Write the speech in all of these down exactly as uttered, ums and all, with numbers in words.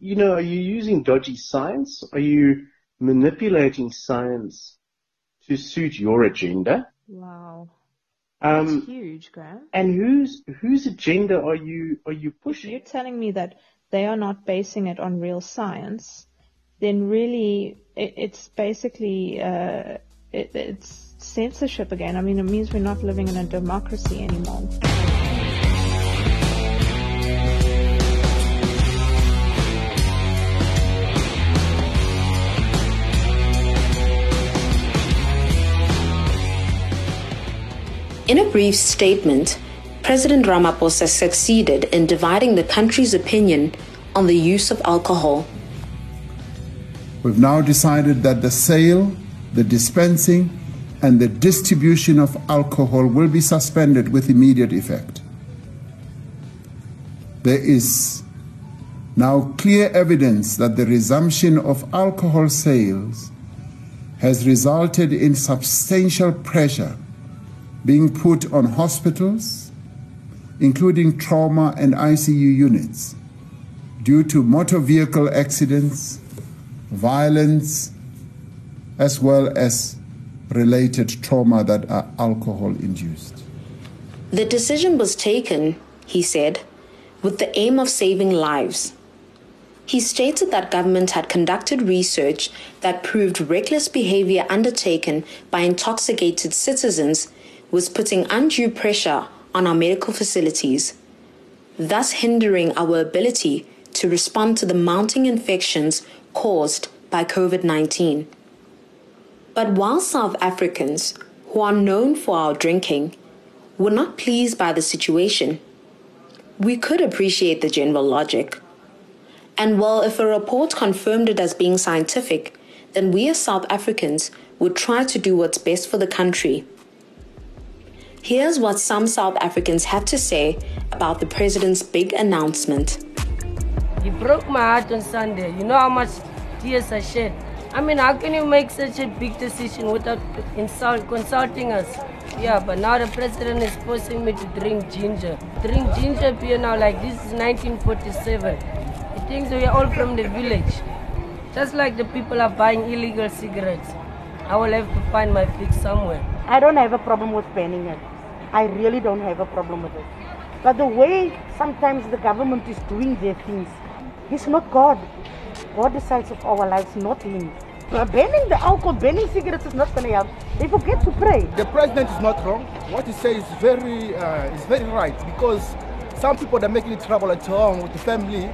you, you know, are you using dodgy science? Are you manipulating science to suit your agenda? Wow. That's um, huge, Graham. And whose whose agenda are you are you pushing? You're telling me that they are not basing it on real science. Then really, it, it's basically uh, it, it's censorship again. I mean, it means we're not living in a democracy anymore. In a brief statement, President Ramaphosa succeeded in dividing the country's opinion on the use of alcohol. We've now decided that the sale, the dispensing, and the distribution of alcohol will be suspended with immediate effect. There is now clear evidence that the resumption of alcohol sales has resulted in substantial pressure being put on hospitals, including trauma and I C U units, due to motor vehicle accidents, violence, as well as related trauma that are alcohol-induced. The decision was taken, he said, with the aim of saving lives. He stated that government had conducted research that proved reckless behavior undertaken by intoxicated citizens was putting undue pressure on our medical facilities, thus hindering our ability to respond to the mounting infections caused by COVID nineteen. But while South Africans, who are known for our drinking, were not pleased by the situation, we could appreciate the general logic. And well, if a report confirmed it as being scientific, then we as South Africans would try to do what's best for the country. Here's what some South Africans had to say about the president's big announcement. You broke my heart on Sunday. You know how much tears I shed. I mean, how can you make such a big decision without insult, consulting us? Yeah, but now the president is forcing me to drink ginger. Drink ginger beer now, like this is nineteen forty-seven. He thinks we are all from the village. Just like the people are buying illegal cigarettes. I will have to find my fix somewhere. I don't have a problem with banning it. I really don't have a problem with it. But the way sometimes the government is doing their things, it's not God. God decides of our lives, not Him. Banning the alcohol, banning cigarettes is not going to help. They forget to pray. The president is not wrong. What he says is very, uh, is very right, because some people are making trouble at home with the family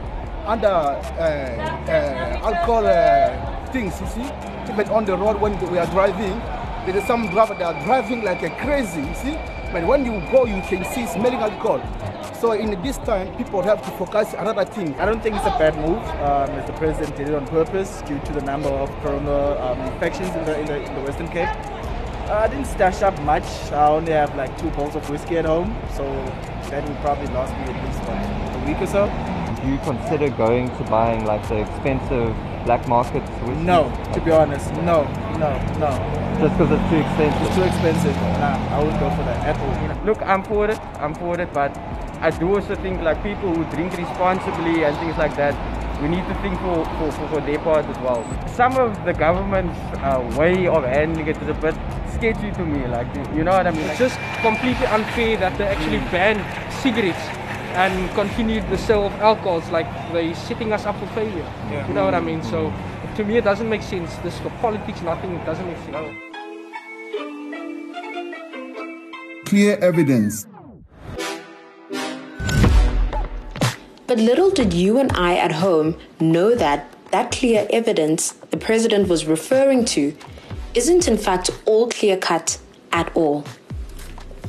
under uh, uh, alcohol uh, things, you see. Even on the road when we are driving, there are some drivers that are driving like a crazy, you see. But when you go, you can see smelling alcohol. So in this time, people have to focus on another thing. I don't think it's a bad move, um, as the president did it on purpose due to the number of corona um, infections in the, in, the, in the Western Cape. Uh, I didn't stash up much. I only have like two bottles of whiskey at home, so that would probably last me at least like a week or so. Do you consider going to buying like the expensive black market whiskey? No, to be honest, no, no, no. Just because it's too expensive? It's too expensive. Nah, I wouldn't go for that at all. Look, I'm for it, I'm for it, but I do also think like people who drink responsibly and things like that, we need to think for, for, for, for their part as well. Some of the government's uh, way of handling it is a bit sketchy to me, like, you know what I mean? It's just completely unfair that they actually mm. banned cigarettes and continued the sale of alcohols, like they're setting us up for failure, yeah. You know what I mean? So to me it doesn't make sense. This for politics, nothing, it doesn't make sense. Clear evidence. But little did you and I at home know that that clear evidence the president was referring to isn't in fact all clear-cut at all.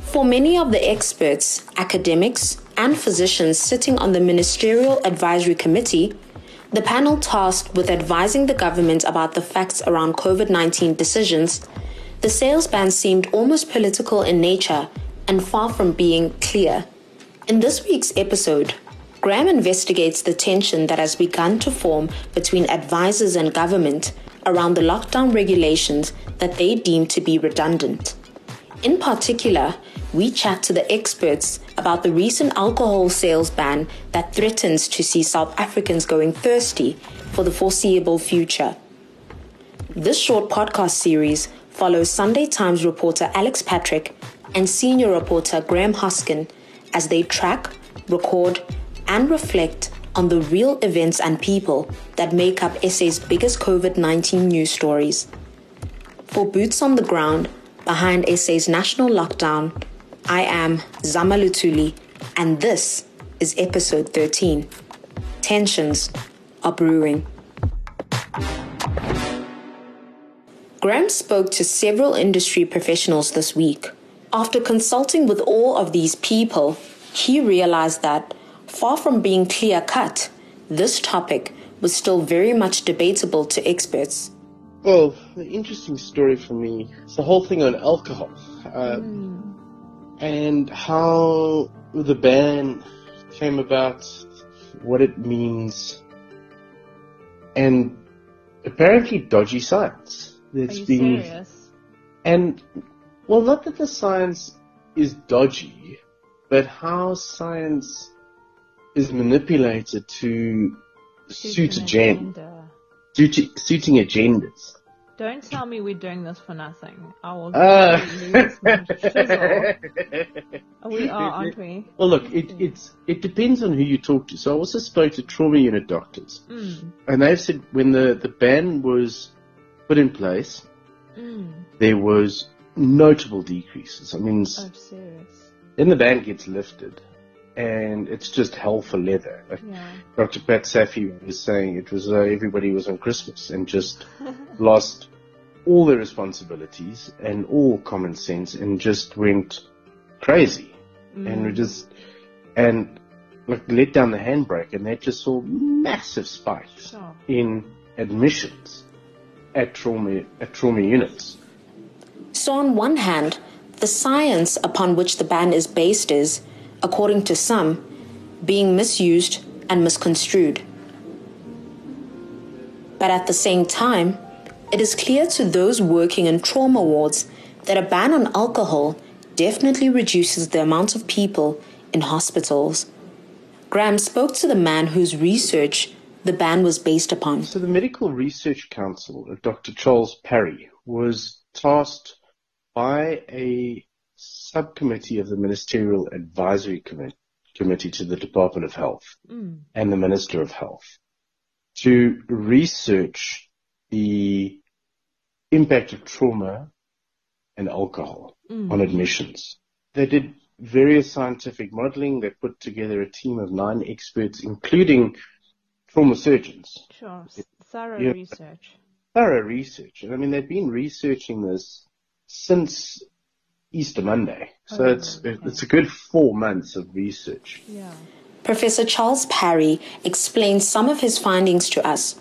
For many of the experts, academics, and physicians sitting on the Ministerial Advisory Committee, the panel tasked with advising the government about the facts around COVID nineteen decisions, the sales ban seemed almost political in nature and far from being clear. In this week's episode, Graham investigates the tension that has begun to form between advisors and government around the lockdown regulations that they deem to be redundant. In particular, we chat to the experts about the recent alcohol sales ban that threatens to see South Africans going thirsty for the foreseeable future. This short podcast series follows Sunday Times reporter Alex Patrick and senior reporter Graham Hoskin as they track, record, and reflect on the real events and people that make up S A's biggest covid nineteen news stories. For boots on the ground, behind S A's national lockdown, I am Zama Luthuli, and this is episode thirteen. Tensions are brewing. Graham spoke to several industry professionals this week. After consulting with all of these people, he realized that, far from being clear-cut, this topic was still very much debatable to experts. Well, an interesting story for me is the whole thing on alcohol uh, mm. and how the ban came about, what it means, and apparently dodgy science. That's Are you been, serious? And, well, not that the science is dodgy, but how science is manipulated to suit a gen. Suiting agendas. Don't tell me we're doing this for nothing. I will uh. We are, aren't we? Well, look, it, it's, it depends on who you talk to. So I also spoke to trauma unit doctors. Mm. And they've said when the, the ban was put in place, mm. there was notable decreases. I mean, oh, serious. Then the ban gets lifted. And it's just hell for leather. Like yeah. Doctor Pat Safi was saying, it was uh, everybody was on Christmas and just lost all their responsibilities and all common sense and just went crazy. Mm. And we just and like let down the handbrake, and they just saw massive spikes oh. in admissions at trauma at trauma units. So on one hand, the science upon which the ban is based is, according to some, being misused and misconstrued. But at the same time, it is clear to those working in trauma wards that a ban on alcohol definitely reduces the amount of people in hospitals. Graham spoke to the man whose research the ban was based upon. So the Medical Research Council of Doctor Charles Parry was tasked by a subcommittee of the Ministerial Advisory Com- Committee to the Department of Health mm. and the Minister of Health to research the impact of trauma and alcohol mm. on admissions. They did various scientific modeling. They put together a team of nine experts, including trauma surgeons. Sure, thorough you know, research. Thorough research. And I mean, they've been researching this since Easter Monday. So okay. it's it's a good four months of research. Yeah. Professor Charles Parry explained some of his findings to us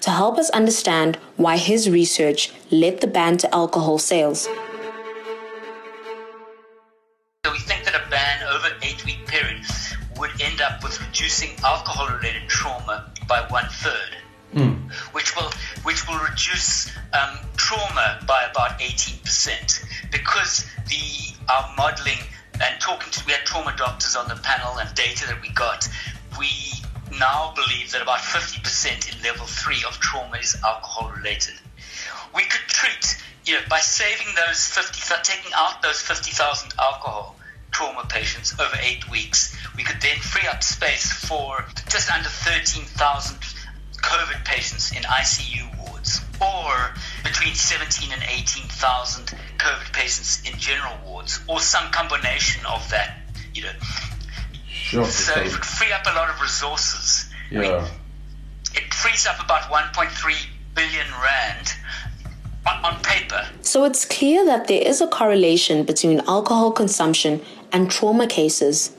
to help us understand why his research led the ban to alcohol sales. So we think that a ban over an eight-week period would end up with reducing alcohol-related trauma by one-third, mm. which will which will reduce um, trauma by about eighteen percent, because the our modeling and talking to we had trauma doctors on the panel and data that we got, we now believe that about fifty percent in level three of trauma is alcohol related. We could treat, you know, by saving those fifty, taking out those fifty thousand alcohol trauma patients over eight weeks, we could then free up space for just under thirteen thousand COVID patients in I C U wards, or between seventeen thousand and eighteen thousand COVID patients in general wards, or some combination of that, you know. Sure, so it would free up a lot of resources. Yeah. I mean, it frees up about one point three billion rand on, on paper. So it's clear that there is a correlation between alcohol consumption and trauma cases,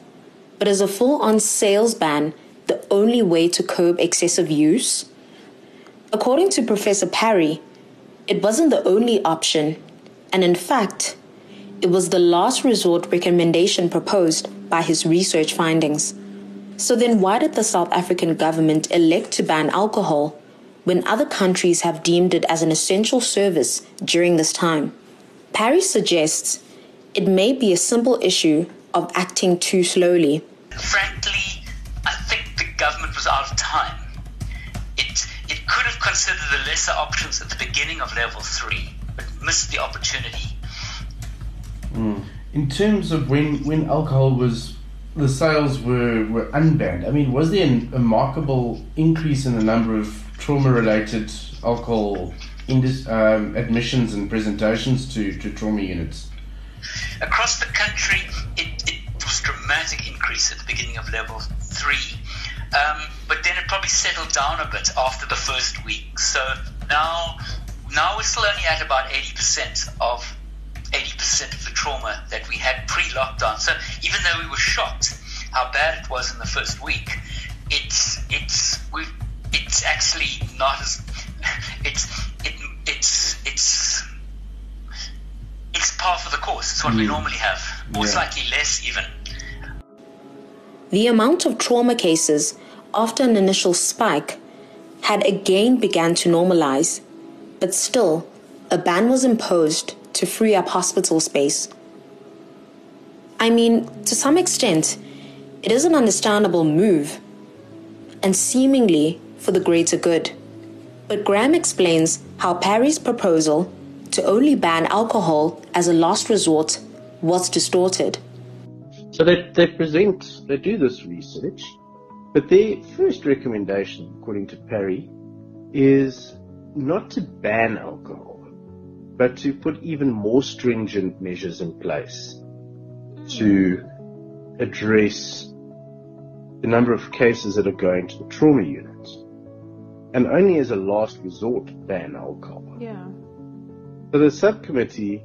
but is a full-on sales ban the only way to curb excessive use? According to Professor Parry, it wasn't the only option, and in fact, it was the last resort recommendation proposed by his research findings. So then why did the South African government elect to ban alcohol when other countries have deemed it as an essential service during this time? Parry suggests It may be a simple issue of acting too slowly. Frankly, I think the government was out of time. It, it could have considered the lesser options at the beginning of level three, but missed the opportunity. Mm. In terms of when, when alcohol was, the sales were, were unbanned, I mean, was there an, a remarkable increase in the number of trauma-related alcohol indus, um, admissions and presentations to, to trauma units? Across the country, it, it was a dramatic increase at the beginning of level three, um, but then it probably settled down a bit after the first week. So now, now we're still only at about eighty percent of eighty percent of the trauma that we had pre-lockdown. So even though we were shocked how bad it was in the first week, it's it's we've, it's actually not as it's it, it's it's it's par for the course. It's what mm. we normally have, or yeah. slightly less even. The amount of trauma cases after an initial spike had again began to normalize, but still a ban was imposed to free up hospital space. I mean, to some extent, it is an understandable move, and seemingly for the greater good. But Graham explains how Parry's proposal to only ban alcohol as a last resort was distorted. So they, they present, they do this research, but their first recommendation, according to Parry, is not to ban alcohol, but to put even more stringent measures in place to address the number of cases that are going to the trauma units, and only as a last resort ban alcohol. Yeah. So the subcommittee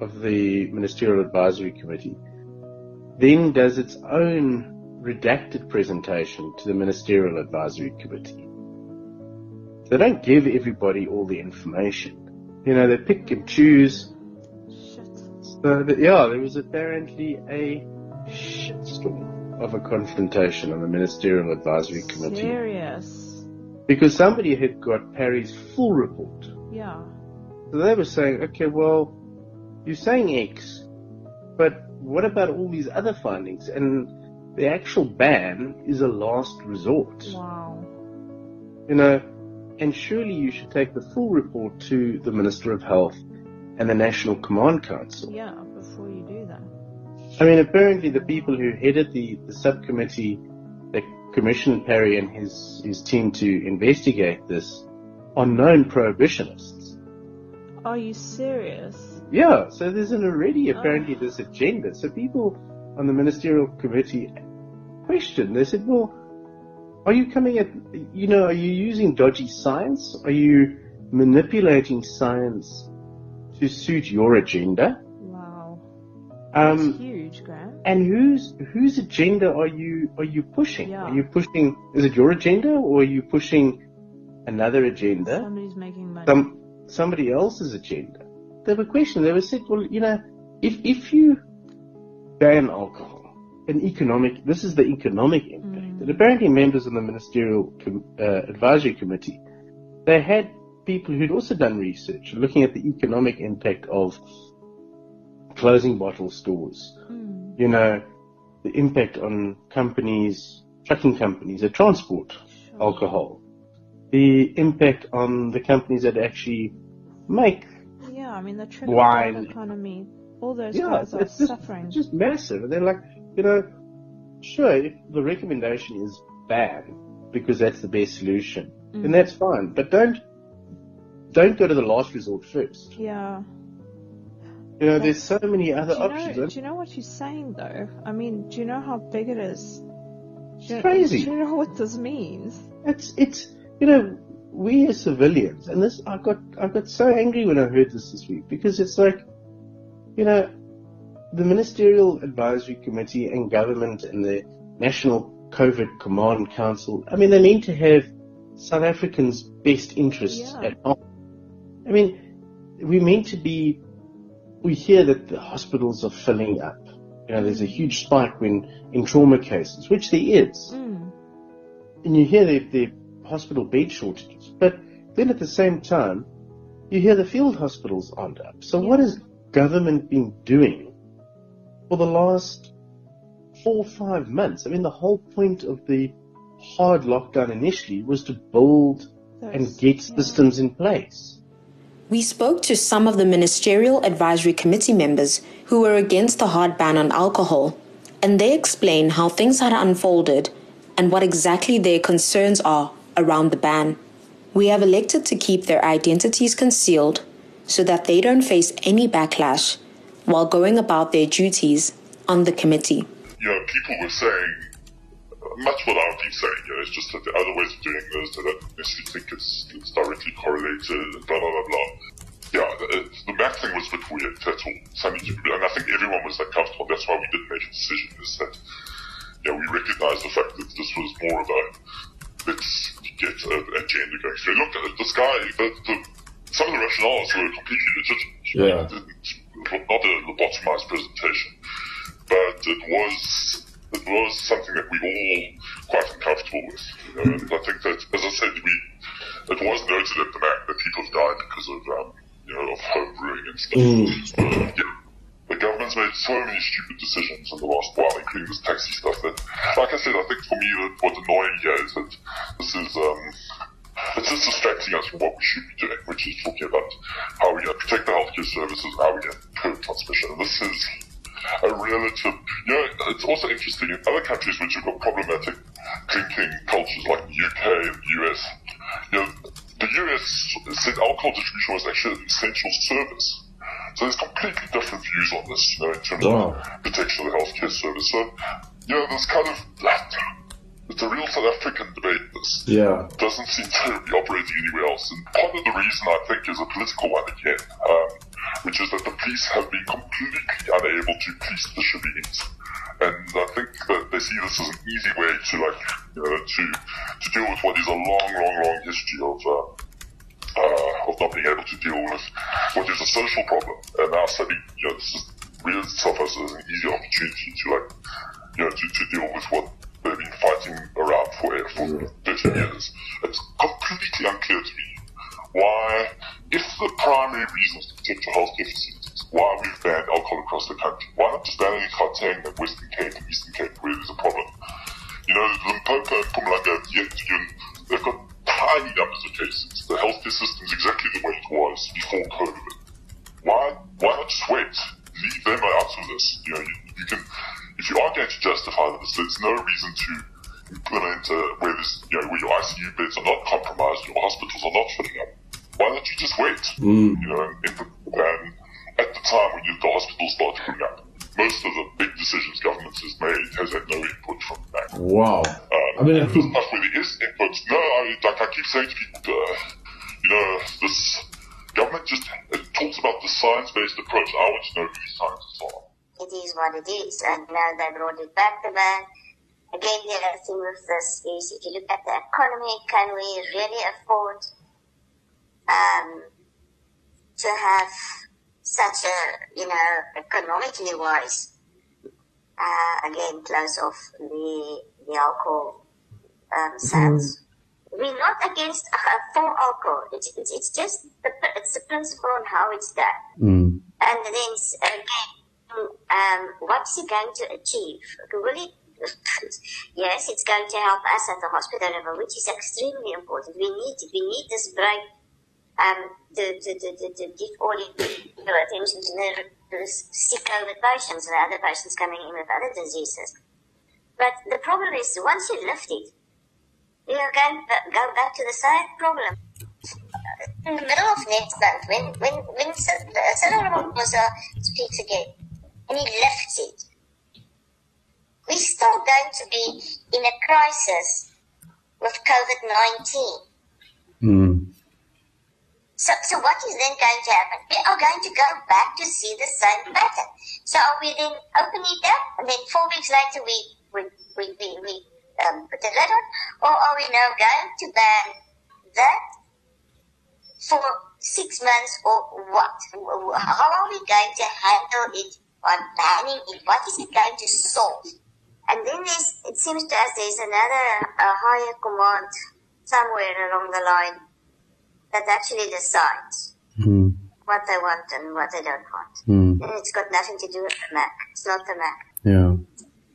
of the Ministerial Advisory Committee then does its own redacted presentation to the Ministerial Advisory Committee. They don't give everybody all the information. You know, they pick and choose. Shit. So, that, yeah, there was apparently a shitstorm of a confrontation on the Ministerial Advisory Committee. Serious. Because somebody had got Parry's full report. Yeah. So they were saying, okay, well, you're saying X, but what about all these other findings? And the actual ban is a last resort. Wow. You know, and surely you should take the full report to the Minister of Health and the National Command Council. Yeah, before you do that. I mean, apparently the people who headed the, the subcommittee that commissioned Parry and his, his team to investigate this are known prohibitionists. Are you serious? Yeah, so there's an already apparently oh. this agenda. So people on the Ministerial Committee questioned. They said, well, are you coming at, you know, are you using dodgy science? Are you manipulating science to suit your agenda? Wow. That's um, huge, Graham. And whose whose agenda are you are you pushing? Yeah. Are you pushing, is it your agenda, or are you pushing another agenda? Somebody's making money. Some, somebody else's agenda. They were questioned. They were said, well, you know, if if you ban alcohol, an economic, this is the economic impact. Mm. And apparently members of the Ministerial Com- uh, Advisory Committee, they had people who'd also done research looking at the economic impact of closing bottle stores, mm. you know, the impact on companies, trucking companies that transport sure. alcohol, the impact on the companies that actually make wine. Yeah, I mean, the trickle down economy, all those yeah, guys are just, suffering. It's just massive. And they're like, you know, sure, if the recommendation is ban because that's the best solution, mm. then that's fine. But don't don't go to the last resort first. Yeah. You know, but there's so many other do you options. Know, do you know what you're saying, though? I mean, do you know how big it is? Do it's you, crazy. Do you know what this means? It's, it's you know, we as civilians, and this I got I got so angry when I heard this this week, because it's like, you know, the Ministerial Advisory Committee and government and the National COVID Command Council, I mean, they're meant to have South Africans' best interests yeah. at heart. I mean, we're meant to be, we hear that the hospitals are filling up. You know, there's a huge spike when, in trauma cases, which there is. Mm. And you hear the, the hospital bed shortages. But then at the same time, you hear the field hospitals aren't up. So yeah. what has government been doing for the last four or five months. I mean, the whole point of the hard lockdown initially was to build and get systems in place. We spoke to some of the Ministerial Advisory Committee members who were against the hard ban on alcohol, and they explain how things had unfolded and what exactly their concerns are around the ban. We have elected to keep their identities concealed so that they don't face any backlash while going about their duties on the committee. You know, people were saying much what I've been saying, you know, it's just that the other ways of doing this, I don't necessarily think it's, it's directly correlated, and blah, blah, blah, blah. Yeah, the, the math thing was a bit weird, that's all. And I think everyone was uncomfortable. That's why we didn't make a decision, is that, you know, we recognised the fact that this was more of a, let's get an agenda going through. Look, this guy, the, the, some of the rationales were completely legitimate. Yeah. It, not a lobotomised presentation, but it was... it was something that we all quite uncomfortable with. You know? And I think that, as I said, we it was noted at the back that people have died because of um, you know, of home brewing and stuff. Mm. Uh, yeah. The government's made so many stupid decisions in the last while, including this taxi stuff. That, like I said, I think for me that what's annoying here is that this is um, it's just distracting us from what we should be doing, which is talking about how we protect the healthcare services, how we get prevent transmission. And this is a relative, you know, it's also interesting in other countries which have got problematic drinking cultures like the U K and the U S, you know, the U S said alcohol distribution was actually an essential service. So there's completely different views on this, you know, in terms wow. of protection of the healthcare service. So, you know, there's kind of, it's a real South African debate, this. Yeah. It doesn't seem to be operating anywhere else. And part of the reason, I think, is a political one again. Um, which is that the police have been completely unable to police the Shabeens. And I think that they see this as an easy way to, like, you know, to to deal with what is a long, long, long history of uh, uh, of not being able to deal with what is a social problem. And now suddenly, you know, this rears itself as an easy opportunity to, like, you know, to, to deal with what they've been fighting around for for thirty years. It's completely unclear to me why, if the primary reason is to protect your healthcare facilities, why we've banned alcohol across the country? Why not just ban it in Gauteng and Western Cape and Eastern Cape where there's a problem? You know, Limpopo and Mpumalanga have yet to do, they've got tiny numbers of cases. The healthcare system is exactly the way it was before COVID. Why, why not just wait? Leave them out of this. You know, you, you can, if you are going to justify this, there's no reason to implement uh, where this, you know, where your I C U beds are not compromised, your hospitals are not filling up. Why don't you just wait? Mm. You know, and, and at the time when you, the hospitals start filling up, most of the big decisions governments has made has had no input from that. Wow. Um, I mean, and the stuff where there is input, no, I, like I keep saying to people, uh, you know, this government just it talks about the science-based approach. I want to know who these scientists are. It is what it is, and now they brought it back to back. Again, the other thing with this is if you look at the economy, can we really afford um, to have such a, you know, economically wise, uh, again, close off the, the alcohol um, sales? Mm. We're not against uh, for alcohol. It's, it's, it's just the, it's the principle on how it's done. Mm. And then, again, um, what's it going to achieve? Will it yes, it's going to help us at the hospital level, which is extremely important. We need it. We need this break um, to, to, to, to, to give all the attention to the, the sick COVID patients and other patients coming in with other diseases. But the problem is, once you lift it, you are going to go back to the same problem. In the middle of next month, when when when Ramaphosa speaks again, and he lifts it, we're still going to be in a crisis with COVID nineteen. Mm. So, so what is then going to happen? We are going to go back to see the same pattern. So are we then open it up, and then four weeks later we we we we, we um, put the lid on, or are we now going to ban that for six months, or what? How are we going to handle it? By banning it, what is it going to solve? And then there's, it seems to us there's another a higher command somewhere along the line that actually decides mm. what they want and what they don't want. Mm. It's got nothing to do with the Mac. It's not the Mac. Yeah.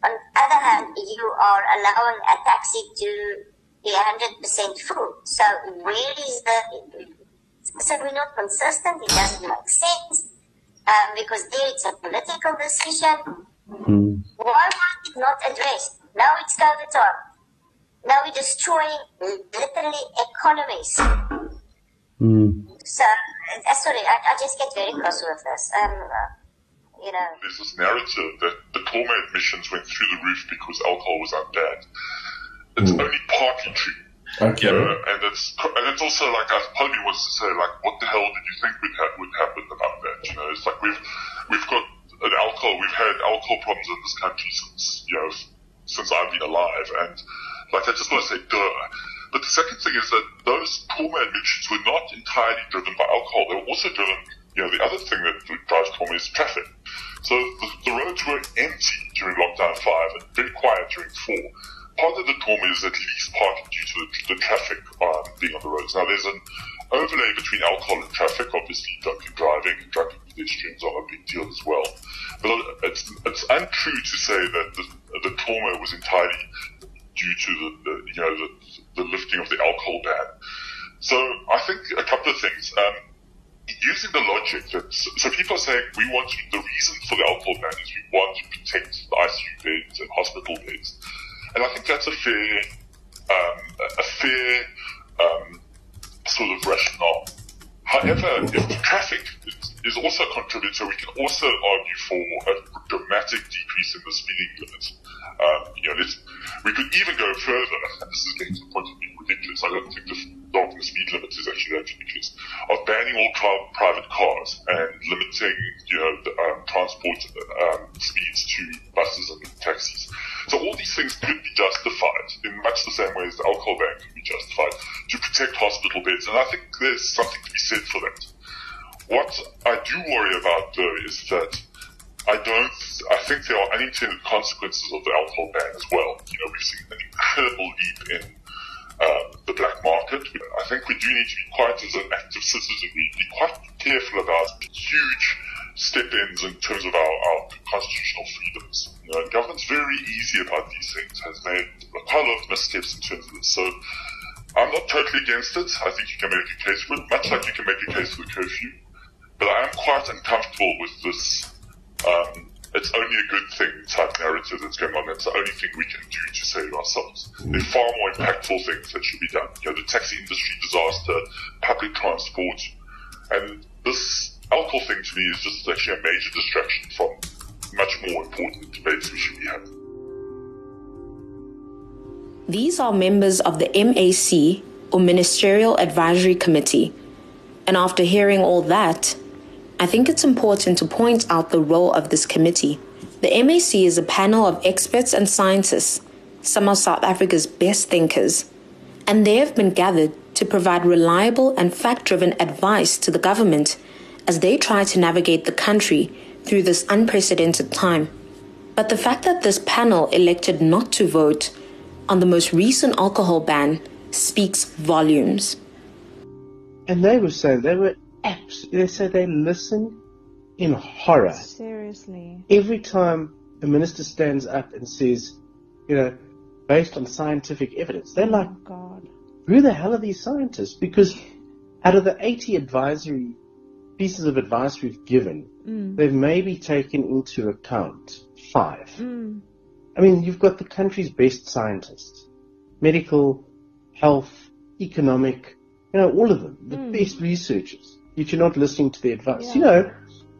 On the other hand, you are allowing a taxi to be one hundred percent full. So where is the... So we're not consistent. It doesn't make sense. Um, because there it's a political decision. Mm. Why was it not addressed? Now it's COVID time. Now we're destroying literally economies. Mm. So, uh, sorry, I, I just get very cross with this. Um, uh, you know. There's this narrative that diploma admissions went through the roof because alcohol was unbanned. It's mm. only partly true. Okay. You know, and it's and it's also like I part of me wants to say like, what the hell did you think would ha- would happen about that? You know, it's like we've we've got an alcohol we've had alcohol problems in this country since you know since I've been alive, and like I just want to say duh. But the second thing is that those trauma admissions were not entirely driven by alcohol. They were also driven, you know, the other thing that drives trauma is traffic. So the, the roads were empty during lockdown five and very quiet during four. Part of the trauma is at least partly due to the, the traffic um, being on the roads. Now, there's an overlay between alcohol and traffic. Obviously, drunken driving and drunken pedestrians are a big deal as well. But it's, it's untrue to say that the, the trauma was entirely due to the, the you know the, the lifting of the alcohol ban. So I think a couple of things. Um, using the logic that so people are saying we want to, the reason for the alcohol ban is we want to protect the I C U beds and hospital beds. And I think that's a fair, um, a fair um, sort of rationale. However, if the traffic is also a contributor, we can also argue for a dramatic decrease in the speeding limits. Um, you know, let's, we could even go further. And this is getting to the point of being ridiculous. I don't think the, the speed limit is actually that ridiculous. Of banning all tra- private cars and limiting, you know, the, um, transport um, speeds to buses and taxis. So all these things could be justified in much the same way as the alcohol ban could be justified to protect hospital beds. And I think there's something to be said for that. What I do worry about, though, is that I don't, I think there are unintended consequences of the alcohol ban as well. You know, we've seen an incredible leap in um, the black market. I think we do need to be quite, as an active citizen, we need to be quite careful about huge step-ins in terms of our, our constitutional freedoms. You know, and government's very easy about these things, has made a pile of missteps in terms of this. So I'm not totally against it. I think you can make a case for it, much like you can make a case for the curfew. But I am quite uncomfortable with this um, it's only a good thing type narrative that's going on. That's the only thing we can do to save ourselves. There are far more impactful things that should be done. You know, the taxi industry disaster, public transport, and this alcohol thing to me is just actually a major distraction from much more important debates we should be having. These are members of the M A C, or Ministerial Advisory Committee. And after hearing all that, I think it's important to point out the role of this committee. The M A C is a panel of experts and scientists, some of South Africa's best thinkers, and they have been gathered to provide reliable and fact-driven advice to the government as they try to navigate the country through this unprecedented time. But the fact that this panel elected not to vote on the most recent alcohol ban speaks volumes. And they were so, they were abs- they said they listened in horror. Seriously. Every time a minister stands up and says, you know, based on scientific evidence, they're like, oh God, who the hell are these scientists? Because out of the eighty advisory pieces of advice we've given, mm. they've maybe taken into account five. Mm. I mean, you've got the country's best scientists, medical, health, economic, you know, all of them, the mm. best researchers, yet you're not listening to the advice. Yeah. You know,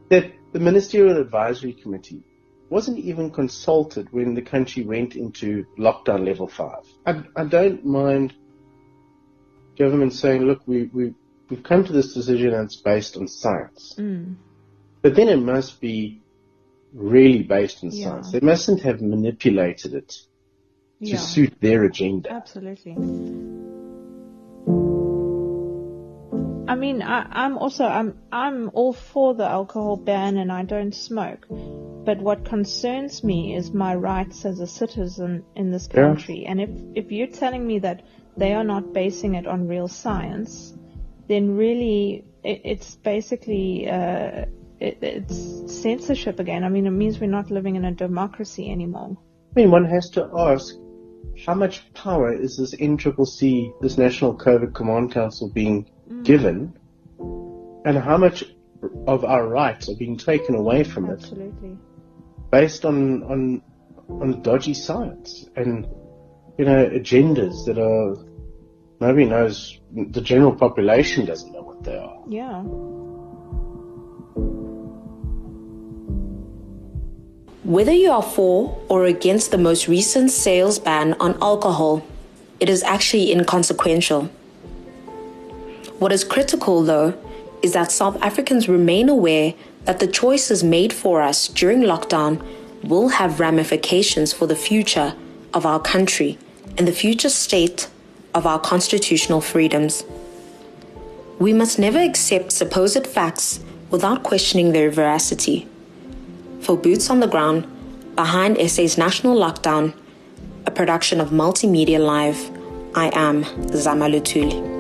that the Ministerial Advisory Committee wasn't even consulted when the country went into lockdown level five. I, I don't mind government saying, look, we, we, we've come to this decision and it's based on science. Mm. But then it must be really based on yeah. science. They mustn't have manipulated it to yeah. suit their agenda. Absolutely. I mean, I, I'm also, I'm, I'm all for the alcohol ban and I don't smoke. But what concerns me is my rights as a citizen in this country. Yeah. And if, if you're telling me that they are not basing it on real science, then really it, it's basically uh, it, it's censorship again. I mean, it means we're not living in a democracy anymore. I mean, one has to ask, how much power is this N C C C, this National COVID Command Council, being mm. given, and how much of our rights are being taken away from Absolutely. it? Absolutely. Based on on on dodgy science and, you know, agendas that are nobody knows. The general population doesn't know what they are. Yeah. Whether you are for or against the most recent sales ban on alcohol, it is actually inconsequential. What is critical, though, is that South Africans remain aware that the choices made for us during lockdown will have ramifications for the future of our country and the future state of our constitutional freedoms. We must never accept supposed facts without questioning their veracity. For Boots on the Ground, behind S A's national lockdown, a production of Multimedia Live, I am Zama Luthuli.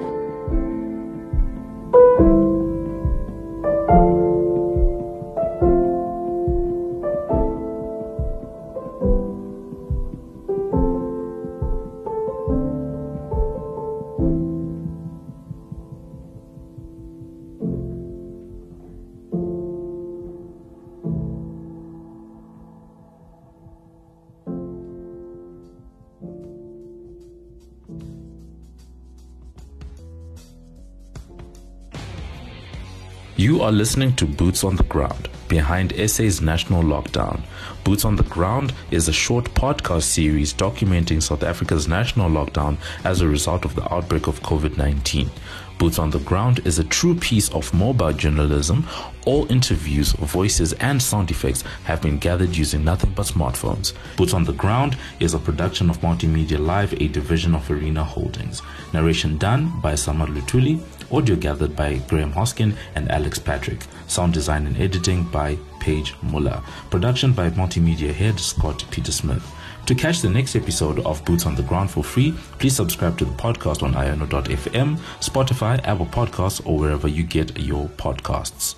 You are listening to Boots on the Ground, behind S A's national lockdown. Boots on the Ground is a short podcast series documenting South Africa's national lockdown as a result of the outbreak of COVID nineteen. Boots on the Ground is a true piece of mobile journalism. All interviews, voices, and sound effects have been gathered using nothing but smartphones. Boots on the Ground is a production of Multimedia Live, a division of Arena Holdings. Narration done by Zama Luthuli. Audio gathered by Graham Hoskin and Alex Patrick. Sound design and editing by Paige Muller. Production by Multimedia Head Scott Petersmith. To catch the next episode of Boots on the Ground for free, please subscribe to the podcast on i o n o dot f m, Spotify, Apple Podcasts, or wherever you get your podcasts.